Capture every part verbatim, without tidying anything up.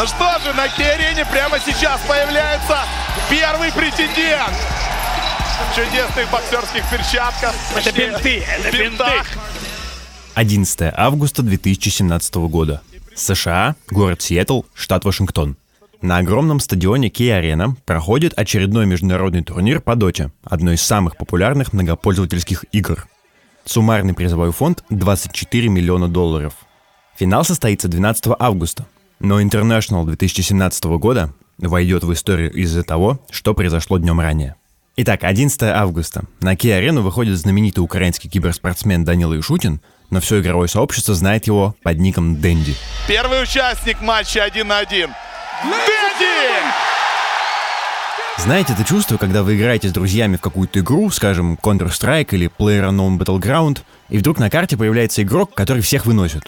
Ну что же, на Кей-арене прямо сейчас появляется первый претендент. В чудесных боксерских перчатках. Это бинты, это бинты. одиннадцатое августа две тысячи семнадцатого года. США, город Сиэтл, штат Вашингтон. На огромном стадионе Кей-арена проходит очередной международный турнир по Доте, одной из самых популярных многопользовательских игр. Суммарный призовой фонд – двадцать четыре миллиона долларов. Финал состоится двенадцатого августа, но International две тысячи семнадцатого года войдет в историю из-за того, что произошло днем ранее. Итак, одиннадцатого августа на Кей-арену выходит знаменитый украинский киберспортсмен Данил Ишутин, но все игровое сообщество знает его под ником Дэнди. Первый участник матча один на один. Дэнди! Знаете это чувство, когда вы играете с друзьями в какую-то игру, скажем, Counter-Strike или PlayerUnknown's Battleground, и вдруг на карте появляется игрок, который всех выносит.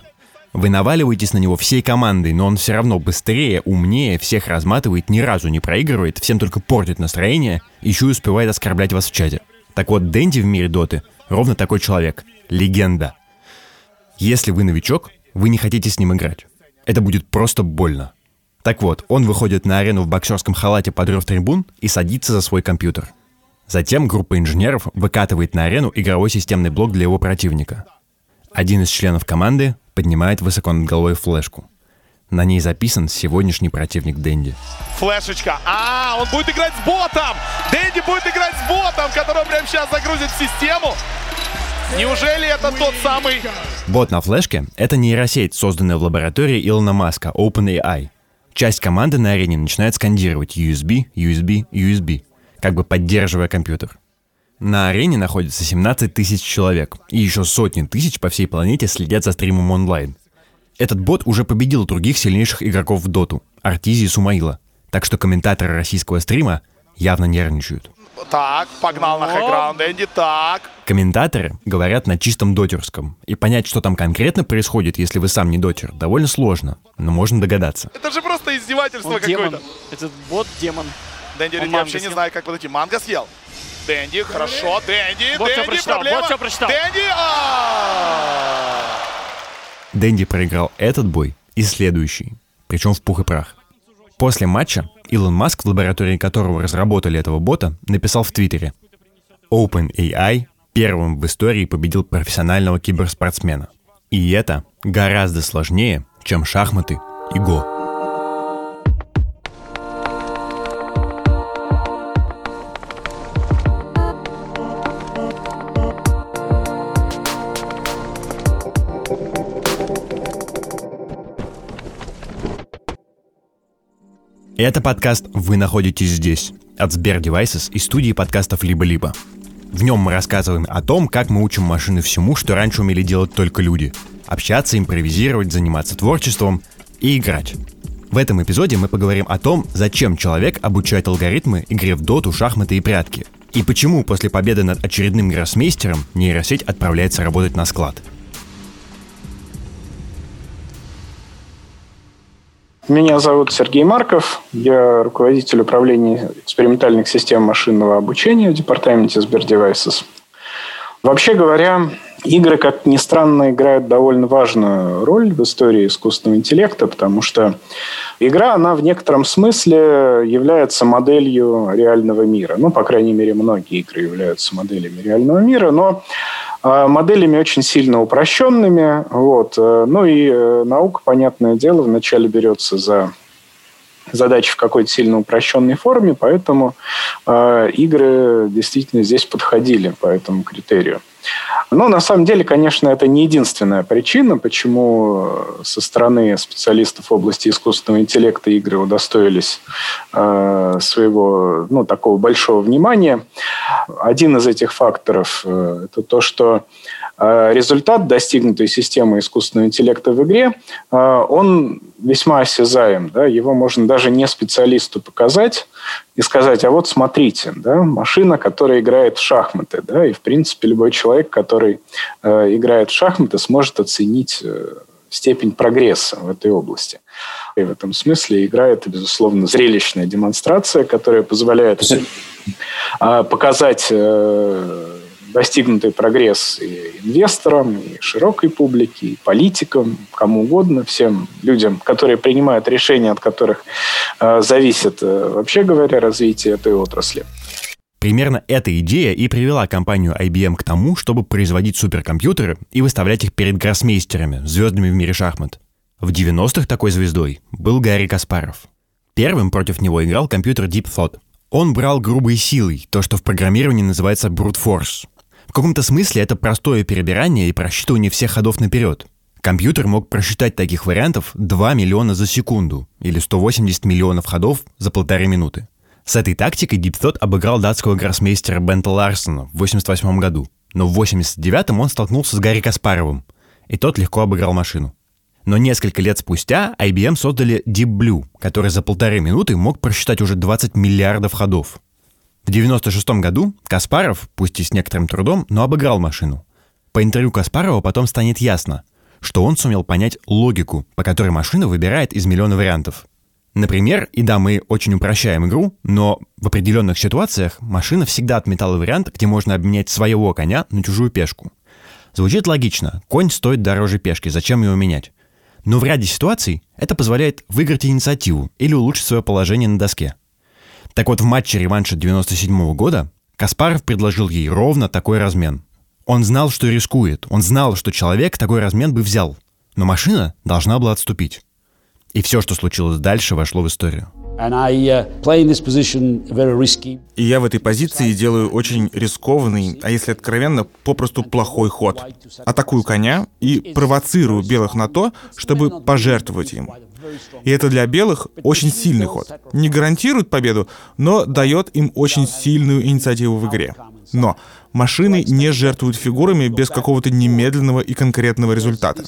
Вы наваливаетесь на него всей командой, но он все равно быстрее, умнее, всех разматывает, ни разу не проигрывает, всем только портит настроение, еще и успевает оскорблять вас в чате. Так вот, Дэнди в мире Доты ровно такой человек. Легенда. Если вы новичок, вы не хотите с ним играть. Это будет просто больно. Так вот, он выходит на арену в боксерском халате под рев трибун и садится за свой компьютер. Затем группа инженеров выкатывает на арену игровой системный блок для его противника. Один из членов команды поднимает высоко над головой флешку. На ней записан сегодняшний противник Дэнди. Флешечка. А, он будет играть с ботом! Дэнди будет играть с ботом, который прямо сейчас загрузит в систему. Неужели это тот самый... Бот на флешке — это нейросеть, созданная в лаборатории Илона Маска, OpenAI. Часть команды на арене начинает скандировать ю эс би, ю эс би, ю эс би, как бы поддерживая компьютер. На арене находится семнадцать тысяч человек, и еще сотни тысяч по всей планете следят за стримом онлайн. Этот бот уже победил других сильнейших игроков в доту, Артизи и Сумаила, так что комментаторы российского стрима явно нервничают. Так, погнал на хайграунд, Энди, так. Комментаторы говорят на чистом дотерском, и понять, что там конкретно происходит, если вы сам не дотер, довольно сложно, но можно догадаться. Это же просто издевательство он какое-то. Демон. Этот бот демон. Дэнди говорит, я вообще съел. Не знаю, как подойти. Манго съел. Дэнди, хорошо, Дэнди, вот Дэнди, прочитал, проблема. Вот прочитал. Дэнди, Дэнди проиграл этот бой и следующий, причем в пух и прах. После матча Илон Маск, в лаборатории которого разработали этого бота, написал в Твиттере: OpenAI первым в истории победил профессионального киберспортсмена. И это гораздо сложнее, чем шахматы и го. Это подкаст «Вы находитесь здесь» от SberDevices и студии подкастов «Либо/Либо». В нем мы рассказываем о том, как мы учим машины всему, что раньше умели делать только люди. Общаться, импровизировать, заниматься творчеством и играть. В этом эпизоде мы поговорим о том, зачем человек обучает алгоритмы игре в доту, шахматы и прятки. И почему после победы над очередным гроссмейстером нейросеть отправляется работать на склад. Меня зовут Сергей Марков, я руководитель управления экспериментальных систем машинного обучения в департаменте SberDevices. Вообще говоря, игры, как ни странно, играют довольно важную роль в истории искусственного интеллекта, потому что игра, она в некотором смысле является моделью реального мира. Ну, по крайней мере, многие игры являются моделями реального мира, но моделями очень сильно упрощенными. Вот. Ну и наука, понятное дело, вначале берется за задачи в какой-то сильно упрощенной форме, поэтому игры действительно здесь подходили по этому критерию. Но на самом деле, конечно, это не единственная причина, почему со стороны специалистов в области искусственного интеллекта игры удостоились э, своего, ну, такого большого внимания. Один из этих факторов э, – это то, что э, результат, достигнутый системой искусственного интеллекта в игре, э, он весьма осязаем. Да? Его можно даже не специалисту показать и сказать: а вот смотрите, да, машина, которая играет в шахматы, да, и в принципе любой человек, который э, играет в шахматы, сможет оценить э, степень прогресса в этой области. И в этом смысле игра – это, безусловно, зрелищная демонстрация, которая позволяет э, показать э, достигнутый прогресс и инвесторам, и широкой публике, и политикам, кому угодно, всем людям, которые принимают решения, от которых э, зависит, э, вообще говоря, развитие этой отрасли. Примерно эта идея и привела компанию ай би эм к тому, чтобы производить суперкомпьютеры и выставлять их перед гроссмейстерами, звездами в мире шахмат. В девяностых такой звездой был Гарри Каспаров. Первым против него играл компьютер Deep Thought. Он брал грубой силой, то, что в программировании называется brute force. В каком-то смысле это простое перебирание и просчитывание всех ходов наперед. Компьютер мог просчитать таких вариантов два миллиона за секунду, или сто восемьдесят миллионов ходов за полторы минуты. С этой тактикой Deep Thought обыграл датского гроссмейстера Бента Ларсена в восемьдесят восьмом году, но в восемьдесят девятом он столкнулся с Гарри Каспаровым, и тот легко обыграл машину. Но несколько лет спустя ай би эм создали Deep Blue, который за полторы минуты мог просчитать уже двадцать миллиардов ходов. В девяносто шестом году Каспаров, пусть и с некоторым трудом, но обыграл машину. По интервью Каспарова потом станет ясно, что он сумел понять логику, по которой машина выбирает из миллиона вариантов. Например, и да, мы очень упрощаем игру, но в определенных ситуациях машина всегда отметала вариант, где можно обменять своего коня на чужую пешку. Звучит логично, конь стоит дороже пешки, зачем его менять? Но в ряде ситуаций это позволяет выиграть инициативу или улучшить свое положение на доске. Так вот, в матче реванша девяносто седьмого года Каспаров предложил ей ровно такой размен. Он знал, что рискует, он знал, что человек такой размен бы взял, но машина должна была отступить. И все, что случилось дальше, вошло в историю. И я в этой позиции делаю очень рискованный, а если откровенно, попросту плохой ход. Атакую коня и провоцирую белых на то, чтобы пожертвовать им. И это для белых очень сильный ход. Не гарантирует победу, но дает им очень сильную инициативу в игре. Но машины не жертвуют фигурами без какого-то немедленного и конкретного результата.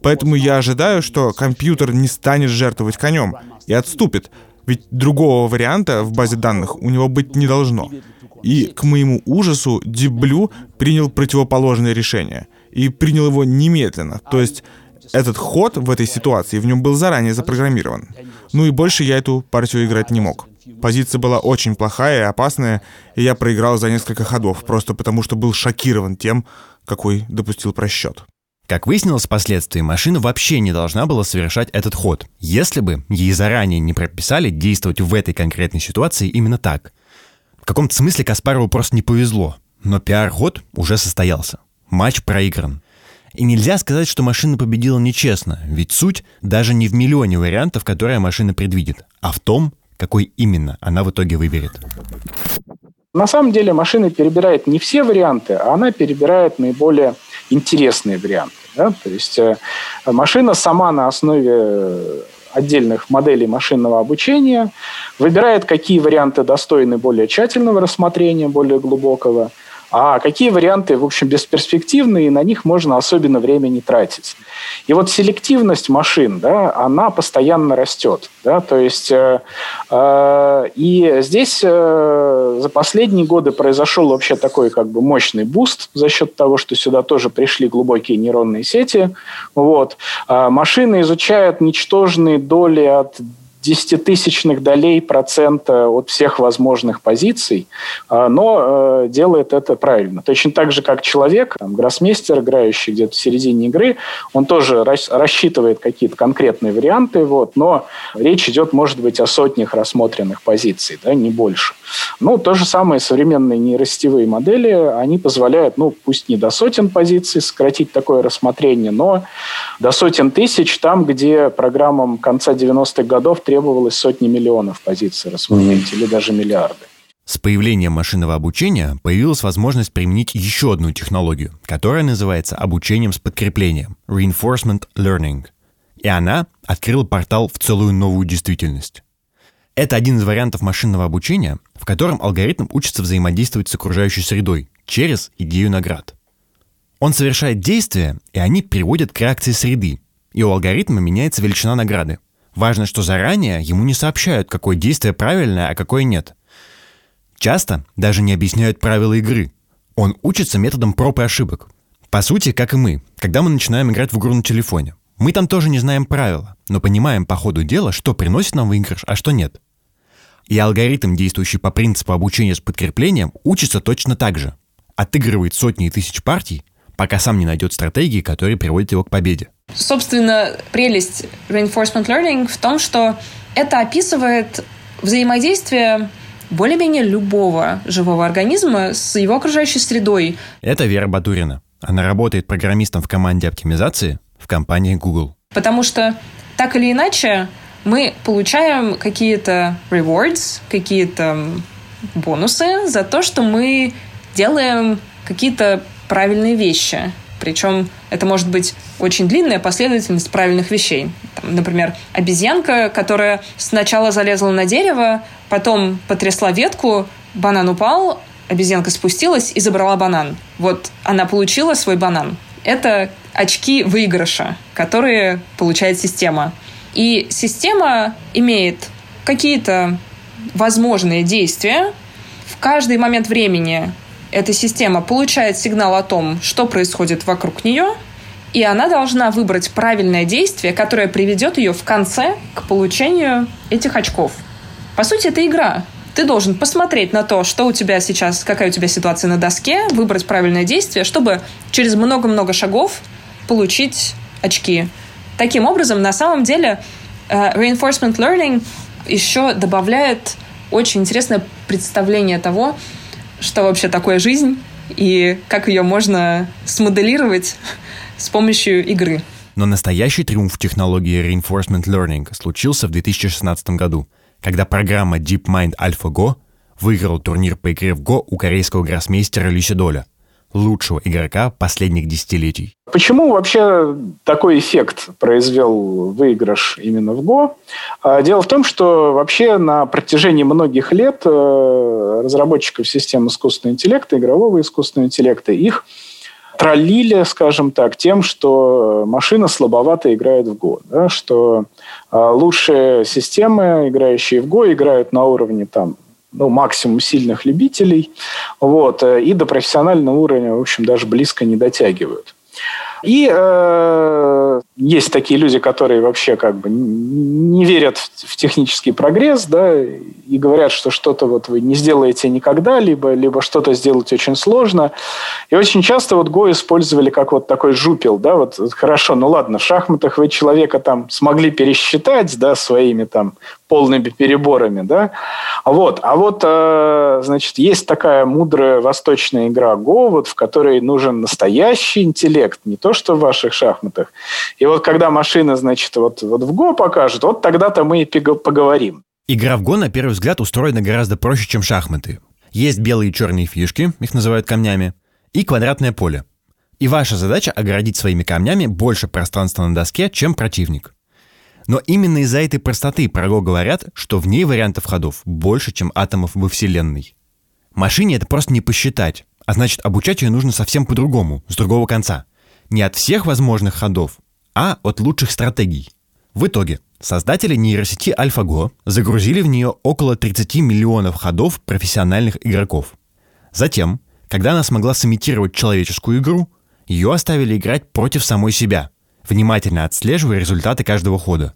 Поэтому я ожидаю, что компьютер не станет жертвовать конем и отступит, ведь другого варианта в базе данных у него быть не должно. И, к моему ужасу, Deep Blue принял противоположное решение. И принял его немедленно. То есть этот ход в этой ситуации в нем был заранее запрограммирован. Ну и больше я эту партию играть не мог. Позиция была очень плохая и опасная, и я проиграл за несколько ходов, просто потому что был шокирован тем, какой допустил просчет. Как выяснилось впоследствии, машина вообще не должна была совершать этот ход, если бы ей заранее не прописали действовать в этой конкретной ситуации именно так. В каком-то смысле Каспарову просто не повезло, но пиар-ход уже состоялся. Матч проигран. И нельзя сказать, что машина победила нечестно, ведь суть даже не в миллионе вариантов, которые машина предвидит, а в том, какой именно она в итоге выберет. На самом деле машина перебирает не все варианты, а она перебирает наиболее интересные варианты. Да? То есть э, машина сама на основе отдельных моделей машинного обучения выбирает, какие варианты достойны более тщательного рассмотрения, более глубокого, а какие варианты, в общем, бесперспективные, и на них можно особенно время не тратить. И вот селективность машин, да, она постоянно растет. Да, то есть, э, э, и здесь э, за последние годы произошел вообще такой как бы мощный буст за счет того, что сюда тоже пришли глубокие нейронные сети. Вот. Э, машины изучают ничтожные доли от десятитысячных долей процента от всех возможных позиций, но делает это правильно. Точно так же, как человек, там, гроссмейстер, играющий где-то в середине игры, он тоже рассчитывает какие-то конкретные варианты, вот, но речь идет, может быть, о сотнях рассмотренных позиций, да, не больше. Ну, то же самое современные нейросетевые модели, они позволяют, ну, пусть не до сотен позиций сократить такое рассмотрение, но до сотен тысяч там, где программам конца девяностых годов требовалось сотни миллионов позиций рассмотреть, mm. или даже миллиарды. С появлением машинного обучения появилась возможность применить еще одну технологию, которая называется обучением с подкреплением – reinforcement learning. И она открыла портал в целую новую действительность. Это один из вариантов машинного обучения, в котором алгоритм учится взаимодействовать с окружающей средой через идею наград. Он совершает действия, и они приводят к реакции среды, и у алгоритма меняется величина награды. Важно, что заранее ему не сообщают, какое действие правильное, а какое нет. Часто даже не объясняют правила игры. Он учится методом проб и ошибок. По сути, как и мы, когда мы начинаем играть в игру на телефоне. Мы там тоже не знаем правила, но понимаем по ходу дела, что приносит нам выигрыш, а что нет. И алгоритм, действующий по принципу обучения с подкреплением, учится точно так же. отыгрывает сотни и тысячи партий, пока сам не найдет стратегии, которые приводят его к победе. Собственно, прелесть reinforcement learning в том, что это описывает взаимодействие более-менее любого живого организма с его окружающей средой. Это Вера Батурина. Она работает программистом в команде оптимизации в компании Google. Потому что так или иначе мы получаем какие-то rewards, какие-то бонусы за то, что мы делаем какие-то правильные вещи. Причем это может быть очень длинная последовательность правильных вещей. Там, например, обезьянка, которая сначала залезла на дерево, потом потрясла ветку, банан упал, обезьянка спустилась и забрала банан. Вот она получила свой банан. Это очки выигрыша, которые получает система. И система имеет какие-то возможные действия. В каждый момент времени эта система получает сигнал о том, что происходит вокруг нее, и она должна выбрать правильное действие, которое приведет ее в конце к получению этих очков. По сути, это игра. Ты должен посмотреть на то, что у тебя сейчас, какая у тебя ситуация на доске, выбрать правильное действие, чтобы через много-много шагов получить очки. Таким образом, на самом деле, reinforcement learning еще добавляет очень интересное представление того, что вообще такое жизнь и как ее можно смоделировать с помощью игры. Но настоящий триумф технологии reinforcement learning случился в две тысячи шестнадцатом году, когда программа DeepMind AlphaGo выиграла турнир по игре в Го у корейского гроссмейстера Ли Седоля, лучшего игрока последних десятилетий. Почему вообще такой эффект произвел выигрыш именно в Го? Дело в том, что вообще на протяжении многих лет разработчиков систем искусственного интеллекта, игрового искусственного интеллекта, их троллили, скажем так, тем, что машина слабовато играет в Го, да, что лучшие системы, играющие в Го, играют на уровне там, ну, максимум сильных любителей, вот, и до профессионального уровня, в общем, даже близко не дотягивают. И э, есть такие люди, которые вообще как бы не верят в технический прогресс, да, и говорят, что что-то вот вы не сделаете никогда, либо, либо что-то сделать очень сложно. И очень часто вот Го использовали как вот такой жупел, да, вот хорошо, ну ладно, в шахматах вы человека там смогли пересчитать, да, своими там полными переборами, да, вот, а вот, э, значит, есть такая мудрая восточная игра Го, вот, в которой нужен настоящий интеллект, не то что в ваших шахматах. И вот когда машина, значит, вот, вот в Го покажет, вот тогда-то мы и поговорим. Игра в Го, на первый взгляд, устроена гораздо проще, чем шахматы. Есть белые и черные фишки, их называют камнями, и квадратное поле. И ваша задача — оградить своими камнями больше пространства на доске, чем противник. Но именно из-за этой простоты про Го говорят, что в ней вариантов ходов больше, чем атомов во Вселенной. Машине это просто не посчитать, а значит, обучать ее нужно совсем по-другому, с другого конца. Не от всех возможных ходов, а от лучших стратегий. В итоге создатели нейросети AlphaGo загрузили в нее около тридцать миллионов ходов профессиональных игроков. Затем, когда она смогла сымитировать человеческую игру, ее оставили играть против самой себя, внимательно отслеживая результаты каждого хода.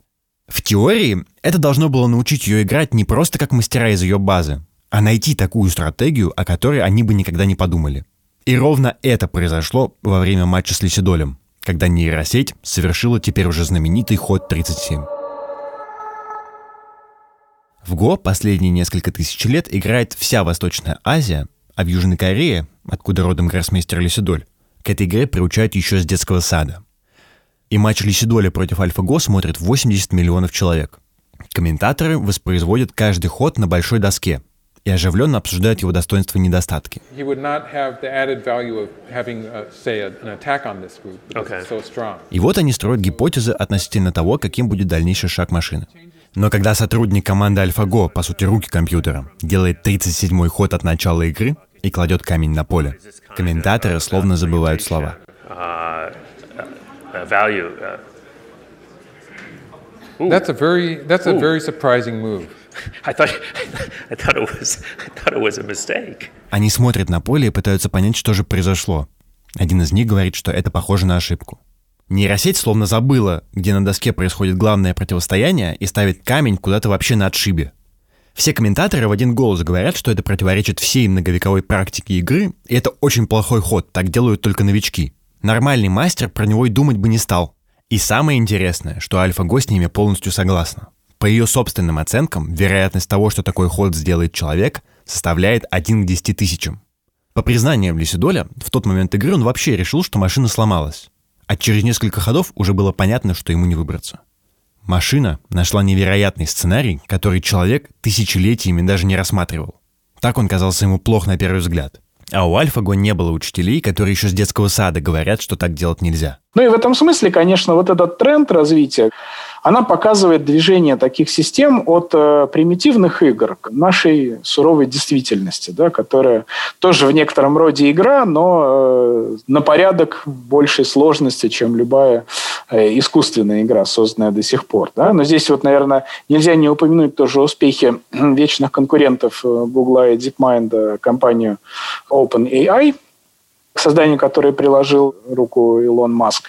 В теории это должно было научить ее играть не просто как мастера из ее базы, а найти такую стратегию, о которой они бы никогда не подумали. И ровно это произошло во время матча с Ли Седолем, когда нейросеть совершила теперь уже знаменитый ход тридцать семь. В Го последние несколько тысяч лет играет вся Восточная Азия, а в Южной Корее, откуда родом гроссмейстер Ли Седоль, к этой игре приучают еще с детского сада. И матч Ли Седоля против AlphaGo смотрит восемьдесят миллионов человек. Комментаторы воспроизводят каждый ход на большой доске и оживленно обсуждают его достоинства и недостатки. Okay. И вот они строят гипотезы относительно того, каким будет дальнейший шаг машины. Но когда сотрудник команды AlphaGo, по сути руки компьютера, делает тридцать седьмой ход от начала игры и кладет камень на поле, комментаторы словно забывают слова. That's a very, that's a very surprising move. I thought, I thought it was, I thought it was a mistake. Они смотрят на поле и пытаются понять, что же произошло. Один из них говорит, что это похоже на ошибку. Нейросеть словно забыла, где на доске происходит главное противостояние, и ставит камень куда-то вообще на отшибе. Все комментаторы в один голос говорят, что это противоречит всей многовековой практике игры, и это очень плохой ход, так делают только новички. Нормальный мастер про него и думать бы не стал. И самое интересное, что AlphaGo с ними полностью согласна. По ее собственным оценкам, вероятность того, что такой ход сделает человек, составляет один к десяти тысячам. По признаниям Ли Седоля, в тот момент игры он вообще решил, что машина сломалась. А через несколько ходов уже было понятно, что ему не выбраться. Машина нашла невероятный сценарий, который человек тысячелетиями даже не рассматривал. Так он казался ему плох на первый взгляд. А у AlphaGo не было учителей, которые еще с детского сада говорят, что так делать нельзя. Ну и в этом смысле, конечно, вот этот тренд развития, она показывает движение таких систем от э, примитивных игр к нашей суровой действительности, да, которая тоже в некотором роде игра, но э, на порядок большей сложности, чем любая э, искусственная игра, созданная до сих пор. Да. Но здесь вот, наверное, нельзя не упомянуть тоже успехи вечных конкурентов Гугла и DeepMind, компанию OpenAI, к созданию которой приложил руку Илон Маск.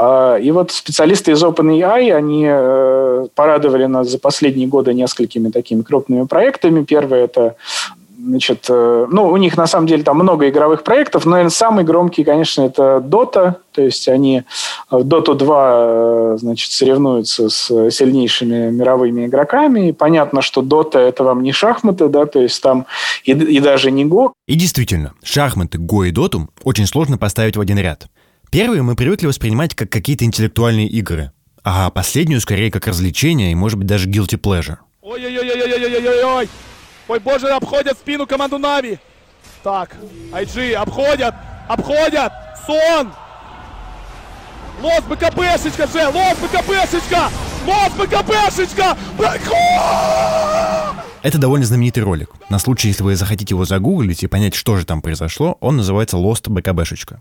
И вот специалисты из OpenAI, они порадовали нас за последние годы несколькими такими крупными проектами. Первое – это, значит, ну, у них на самом деле там много игровых проектов, но, наверное, самый громкий, конечно, это Дота. То есть они в Доту два, значит, соревнуются с сильнейшими мировыми игроками. И понятно, что Дота – это вам не шахматы, да, то есть там и, и даже не Го. И действительно, шахматы, Го и Доту очень сложно поставить в один ряд. Первые мы привыкли воспринимать как какие-то интеллектуальные игры, а последнюю скорее как развлечение и, может быть, даже guilty pleasure. Ой-ой-ой-ой-ой-ой-ой-ой! Ой, боже, обходят спину команду Нави! Так, ай джи, обходят! Обходят! Сон! Лос БКПшечка же! Лос БКПшечка! Лос БКПшечка! Это довольно знаменитый ролик. На случай, если вы захотите его загуглить и понять, что же там произошло, он называется «Лост БКБшечка».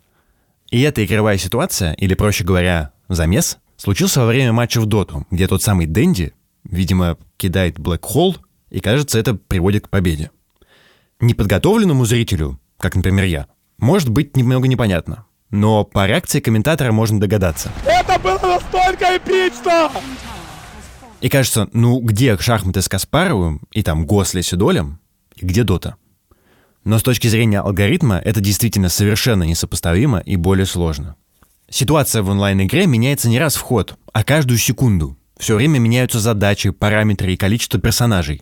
И эта игровая ситуация, или, проще говоря, замес, случился во время матча в доту, где тот самый Дэнди, видимо, кидает блэк-холл, и, кажется, это приводит к победе. Неподготовленному зрителю, как, например, я, может быть немного непонятно, но по реакции комментатора можно догадаться. Это было настолько эпично! И кажется, ну где шахматы с Каспаровым, и там Го с Ли Седолем, и где дота? Но с точки зрения алгоритма это действительно совершенно несопоставимо и более сложно. Ситуация в онлайн-игре меняется не раз в ход, а каждую секунду. Все время меняются задачи, параметры и количество персонажей.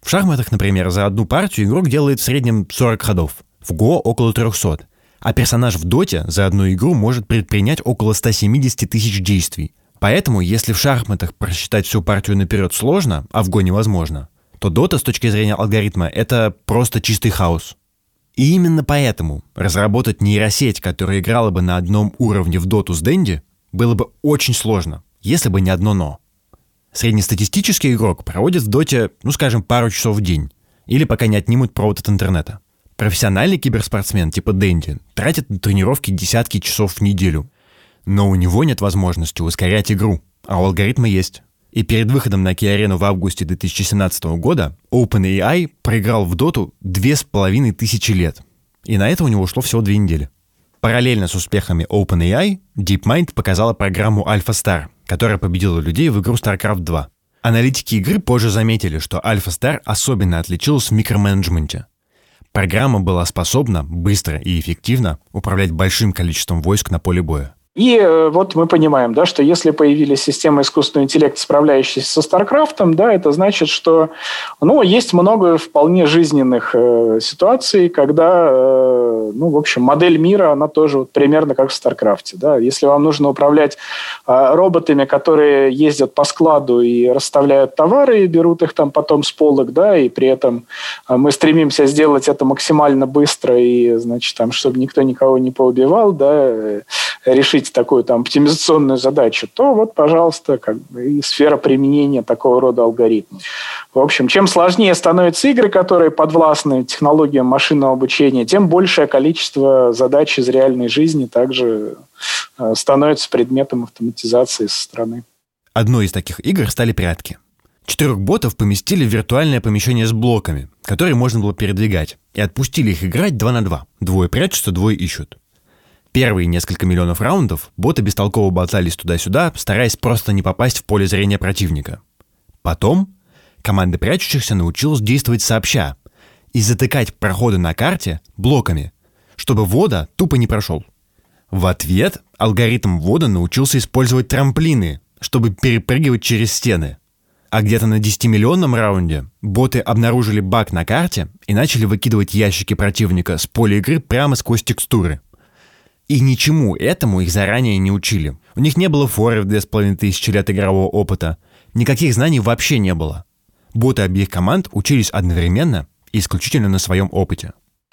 В шахматах, например, за одну партию игрок делает в среднем сорок ходов, в Го около трёхсот, а персонаж в Доте за одну игру может предпринять около ста семидесяти тысяч действий. Поэтому, если в шахматах просчитать всю партию наперед сложно, а в Го невозможно, то Дота с точки зрения алгоритма это просто чистый хаос. И именно поэтому разработать нейросеть, которая играла бы на одном уровне в доту с Дэнди, было бы очень сложно, если бы не одно «но». Среднестатистический игрок проводит в доте, ну скажем, пару часов в день, или пока не отнимут провод от интернета. Профессиональный киберспортсмен типа Дэнди тратит на тренировки десятки часов в неделю. Но у него нет возможности ускорять игру, а у алгоритма есть. И перед выходом на Ки-арену в августе две тысячи семнадцатого года OpenAI проиграл в доту две тысячи пятьсот лет. И на это у него ушло всего две недели. Параллельно с успехами OpenAI, DeepMind показала программу AlphaStar, которая победила людей в игру StarCraft два. Аналитики игры позже заметили, что AlphaStar особенно отличилась в микроменеджменте. Программа была способна быстро и эффективно управлять большим количеством войск на поле боя. И вот мы понимаем, да, что если появились системы искусственного интеллекта, справляющиеся со StarCraft'ом, да, это значит, что ну, есть много вполне жизненных э, ситуаций, когда э, ну, в общем, модель мира, она тоже вот примерно как в StarCraft'е. Да. Если вам нужно управлять э, роботами, которые ездят по складу и расставляют товары, и берут их там потом с полок, да, и при этом э, мы стремимся сделать это максимально быстро, и, значит, там, чтобы никто никого не поубивал, да, э, решить такую там оптимизационную задачу, то вот, пожалуйста, как бы и сфера применения такого рода алгоритмов. В общем, чем сложнее становятся игры, которые подвластны технологиям машинного обучения, тем большее количество задач из реальной жизни также э, становится предметом автоматизации со стороны. Одной из таких игр стали прятки. Четырех ботов поместили в виртуальное помещение с блоками, которые можно было передвигать, и отпустили их играть два на два. Двое прячутся, двое ищут. Первые несколько миллионов раундов боты бестолково болтались туда-сюда, стараясь просто не попасть в поле зрения противника. Потом Команда прячущихся научилась действовать сообща и затыкать проходы на карте блоками, чтобы вода тупо не прошел. В ответ алгоритм вода научился использовать трамплины, чтобы перепрыгивать через стены. А где-то на десятимиллионном раунде боты обнаружили баг на карте и начали выкидывать ящики противника с поля игры прямо сквозь текстуры. И ничему этому их заранее не учили. У них не было форы в две с половиной тысячи лет игрового опыта. Никаких знаний вообще не было. Боты обеих команд учились одновременно и исключительно на своем опыте.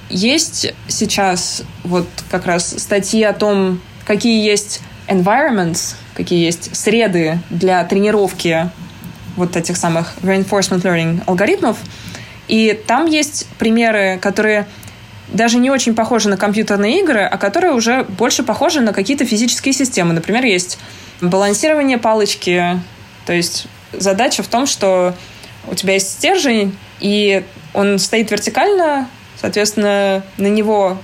Есть сейчас вот как раз статьи о том, какие есть environments, какие есть среды для тренировки вот этих самых reinforcement learning алгоритмов. И там есть примеры, которые даже не очень похожи на компьютерные игры, а которые уже больше похожи на какие-то физические системы. Например, есть балансирование палочки. То есть задача в том, что у тебя есть стержень, и он стоит вертикально, соответственно, на него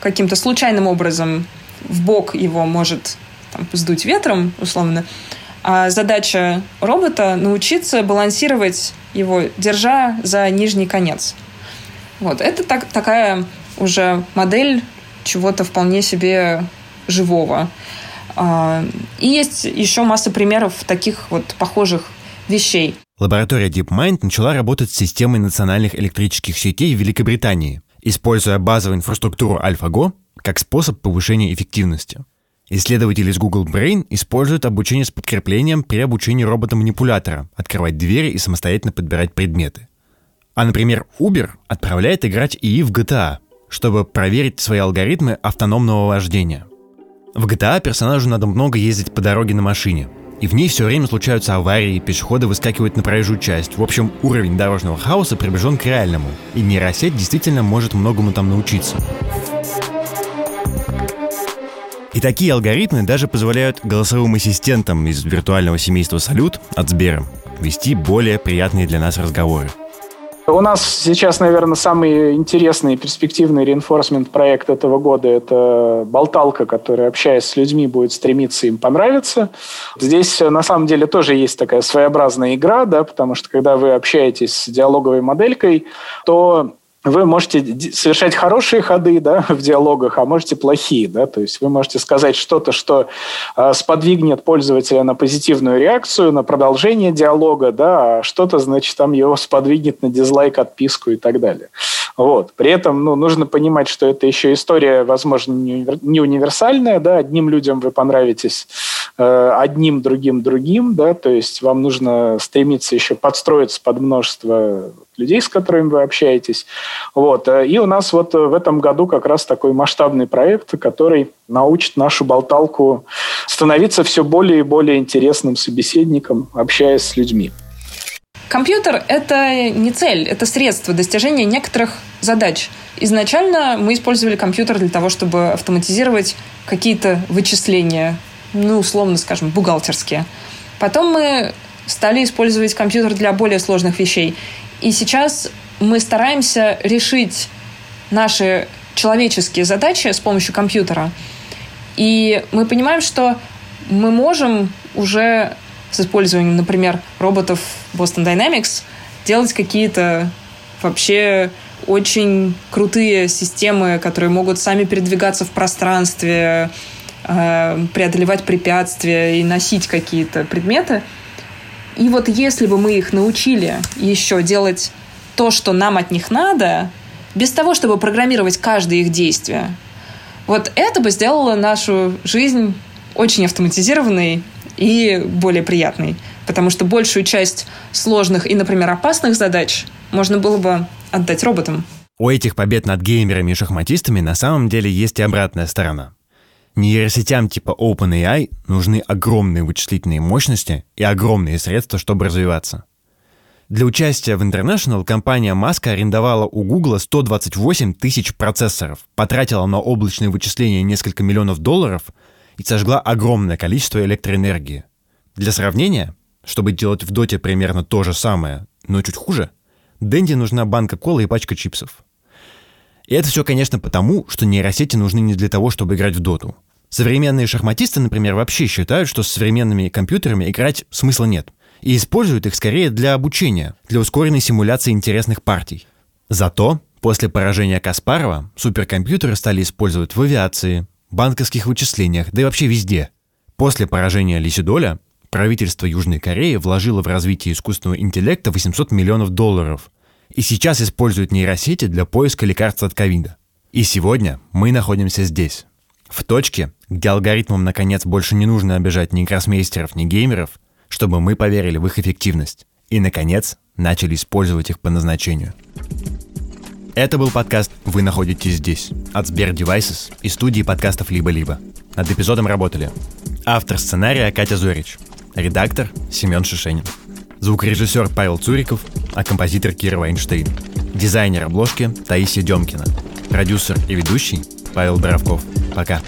каким-то случайным образом в бок его может там, сдуть ветром, условно. А задача робота — научиться балансировать его, держа за нижний конец. Вот. Это так, такая уже модель чего-то вполне себе живого. И есть еще масса примеров таких вот похожих вещей. Лаборатория DeepMind начала работать с системой национальных электрических сетей в Великобритании, используя базовую инфраструктуру AlphaGo как способ повышения эффективности. Исследователи из Google Brain используют обучение с подкреплением при обучении робота-манипулятора открывать двери и самостоятельно подбирать предметы. А, например, Uber отправляет играть ИИ в джи ти эй, чтобы проверить свои алгоритмы автономного вождения. В джи ти эй персонажу надо много ездить по дороге на машине. И в ней все время случаются аварии, пешеходы выскакивают на проезжую часть. В общем, уровень дорожного хаоса приближен к реальному, и нейросеть действительно может многому там научиться. И такие алгоритмы даже позволяют голосовым ассистентам из виртуального семейства «Салют» от Сбера вести более приятные для нас разговоры. У нас сейчас, наверное, самый интересный и перспективный реинфорсмент-проект этого года – это болталка, которая, общаясь с людьми, будет стремиться им понравиться. Здесь, на самом деле, тоже есть такая своеобразная игра, да, потому что, когда вы общаетесь с диалоговой моделькой, то вы можете совершать хорошие ходы, да, в диалогах, а можете плохие. Да? То есть вы можете сказать что-то, что э, сподвигнет пользователя на позитивную реакцию, на продолжение диалога, да, а что-то, значит, там его сподвигнет на дизлайк, отписку и так далее. Вот. При этом ну, нужно понимать, что это еще история, возможно, не универсальная. Да? Одним людям вы понравитесь э, одним, другим, другим. Да? То есть вам нужно стремиться еще подстроиться под множество людей, с которыми вы общаетесь. Вот. И у нас вот в этом году как раз такой масштабный проект, который научит нашу болталку становиться все более и более интересным собеседником, общаясь с людьми. Компьютер – это не цель, это средство достижения некоторых задач. Изначально мы использовали компьютер для того, чтобы автоматизировать какие-то вычисления, ну, условно скажем, бухгалтерские. Потом мы стали использовать компьютер для более сложных вещей. И сейчас мы стараемся решить наши человеческие задачи с помощью компьютера. И мы понимаем, что мы можем уже с использованием, например, роботов Boston Dynamics делать какие-то вообще очень крутые системы, которые могут сами передвигаться в пространстве, преодолевать препятствия и носить какие-то предметы. И вот если бы мы их научили еще делать то, что нам от них надо, без того, чтобы программировать каждое их действие, вот это бы сделало нашу жизнь очень автоматизированной и более приятной. Потому что большую часть сложных и, например, опасных задач можно было бы отдать роботам. У этих побед над геймерами и шахматистами на самом деле есть и обратная сторона. Нейросетям типа OpenAI нужны огромные вычислительные мощности и огромные средства, чтобы развиваться. Для участия в International компания Маска арендовала у Гугла сто двадцать восемь тысяч процессоров, потратила на облачные вычисления несколько миллионов долларов и сожгла огромное количество электроэнергии. Для сравнения, чтобы делать в Доте примерно то же самое, но чуть хуже, Дэнди нужна банка колы и пачка чипсов. И это все, конечно, потому, что нейросети нужны не для того, чтобы играть в Доту. Современные шахматисты, например, вообще считают, что с современными компьютерами играть смысла нет. и используют их скорее для обучения, для ускоренной симуляции интересных партий. Зато после поражения Каспарова суперкомпьютеры стали использовать в авиации, банковских вычислениях, да и вообще везде. После поражения Ли Седоля правительство Южной Кореи вложило в развитие искусственного интеллекта восемьсот миллионов долларов и сейчас использует нейросети для поиска лекарств от ковида. И сегодня мы находимся здесь, в точке, где алгоритмам, наконец, больше не нужно обижать ни гроссмейстеров, ни геймеров, чтобы мы поверили в их эффективность и, наконец, начали использовать их по назначению. Это был подкаст «Вы находитесь здесь» от SberDevices и студии подкастов «Либо-Либо». Над эпизодом работали автор сценария Катя Зорич, редактор Семен Шешенин, звукорежиссер Павел Цуриков, а композитор Кира Вайнштейн, дизайнер обложки Таисия Демкина, продюсер и ведущий Павел Боровков. Пока.